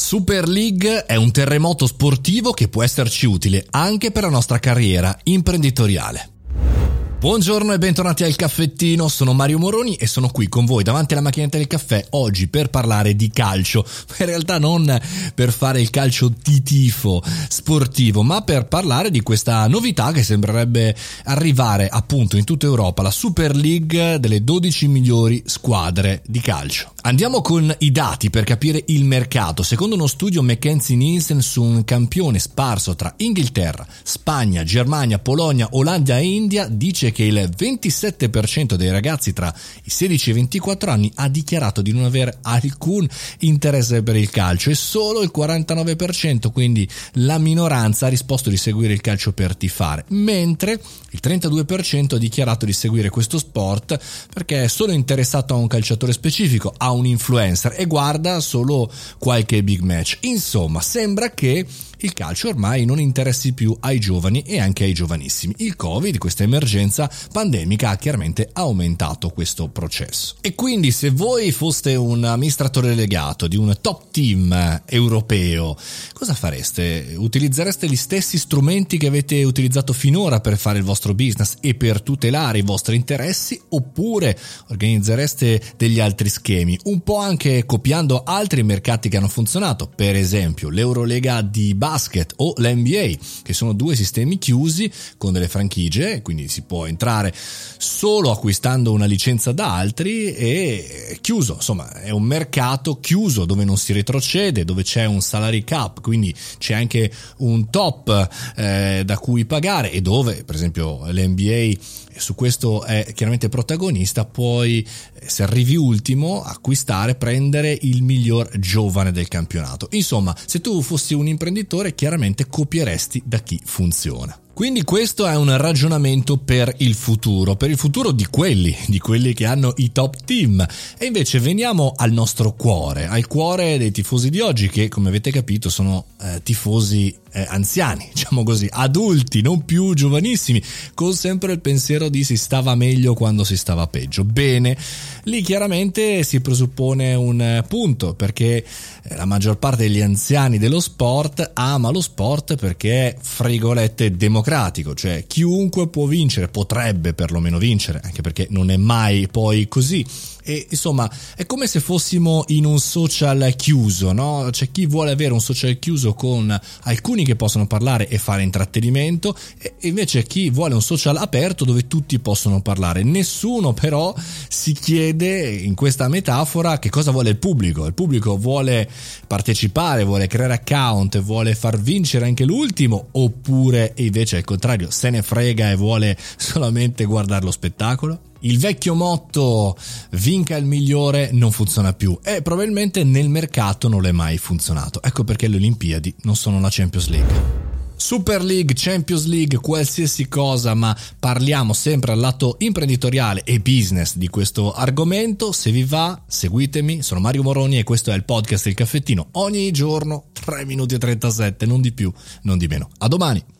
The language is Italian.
Super League è un terremoto sportivo che può esserci utile anche per la nostra carriera imprenditoriale. Buongiorno e bentornati al Caffettino, sono Mario Moroni e sono qui con voi davanti alla macchinetta del caffè oggi per parlare di calcio, in realtà non per fare il calcio di tifo sportivo, ma per parlare di questa novità che sembrerebbe arrivare appunto in tutta Europa, la Super League delle 12 migliori squadre di calcio. Andiamo con i dati per capire il mercato. Secondo uno studio McKenzie Nielsen su un campione sparso tra Inghilterra, Spagna, Germania, Polonia, Olanda e India, dice che il 27% dei ragazzi tra i 16 e i 24 anni ha dichiarato di non avere alcun interesse per il calcio e solo il 49%, quindi la minoranza, ha risposto di seguire il calcio per tifare, mentre il 32% ha dichiarato di seguire questo sport perché è solo interessato a un calciatore specifico, a un influencer, e guarda solo qualche big match. Insomma, sembra che il calcio ormai non interessi più ai giovani e anche ai giovanissimi. Il Covid, questa emergenza pandemica, ha chiaramente aumentato questo processo. E quindi se voi foste un amministratore delegato di un top team europeo, cosa fareste? Utilizzereste gli stessi strumenti che avete utilizzato finora per fare il vostro business e per tutelare i vostri interessi, oppure organizzereste degli altri schemi, un po' anche copiando altri mercati che hanno funzionato, per esempio l'Eurolega di basket o l'NBA, che sono due sistemi chiusi con delle franchigie, quindi si può entrare solo acquistando una licenza da altri e chiuso, insomma è un mercato chiuso dove non si retrocede, dove c'è un salary cap, quindi c'è anche un top da cui pagare, e dove per esempio l'NBA, su questo è chiaramente protagonista, puoi, se arrivi ultimo, acquistare, prendere il miglior giovane del campionato. Insomma, se tu fossi un imprenditore chiaramente copieresti da chi funziona. Quindi questo è un ragionamento per il futuro di quelli che hanno i top team. E invece veniamo al nostro cuore, al cuore dei tifosi di oggi, che come avete capito sono tifosi anziani, diciamo così, adulti, non più giovanissimi, con sempre il pensiero di si stava meglio quando si stava peggio. Bene, lì chiaramente si presuppone un punto, perché la maggior parte degli anziani dello sport ama lo sport perché è, frigolette, democratico, cioè chiunque può vincere, potrebbe perlomeno vincere, anche perché non è mai poi così. E insomma è come se fossimo in un social chiuso, no? C'è chi vuole avere un social chiuso con alcuni che possono parlare e fare intrattenimento, e invece chi vuole un social aperto dove tutti possono parlare. Nessuno però si chiede, in questa metafora, che cosa vuole il pubblico. Il pubblico vuole partecipare, vuole creare account, vuole far vincere anche l'ultimo, oppure invece al contrario se ne frega e vuole solamente guardare lo spettacolo? Il vecchio motto vinca il migliore non funziona più, e probabilmente nel mercato non è mai funzionato. Ecco perché le Olimpiadi non sono la Champions League. Super League, Champions League, qualsiasi cosa, ma parliamo sempre al lato imprenditoriale e business di questo argomento. Se vi va, seguitemi, sono Mario Moroni e questo è il podcast Il Caffettino, ogni giorno 3 minuti e 37, non di più, non di meno. A domani!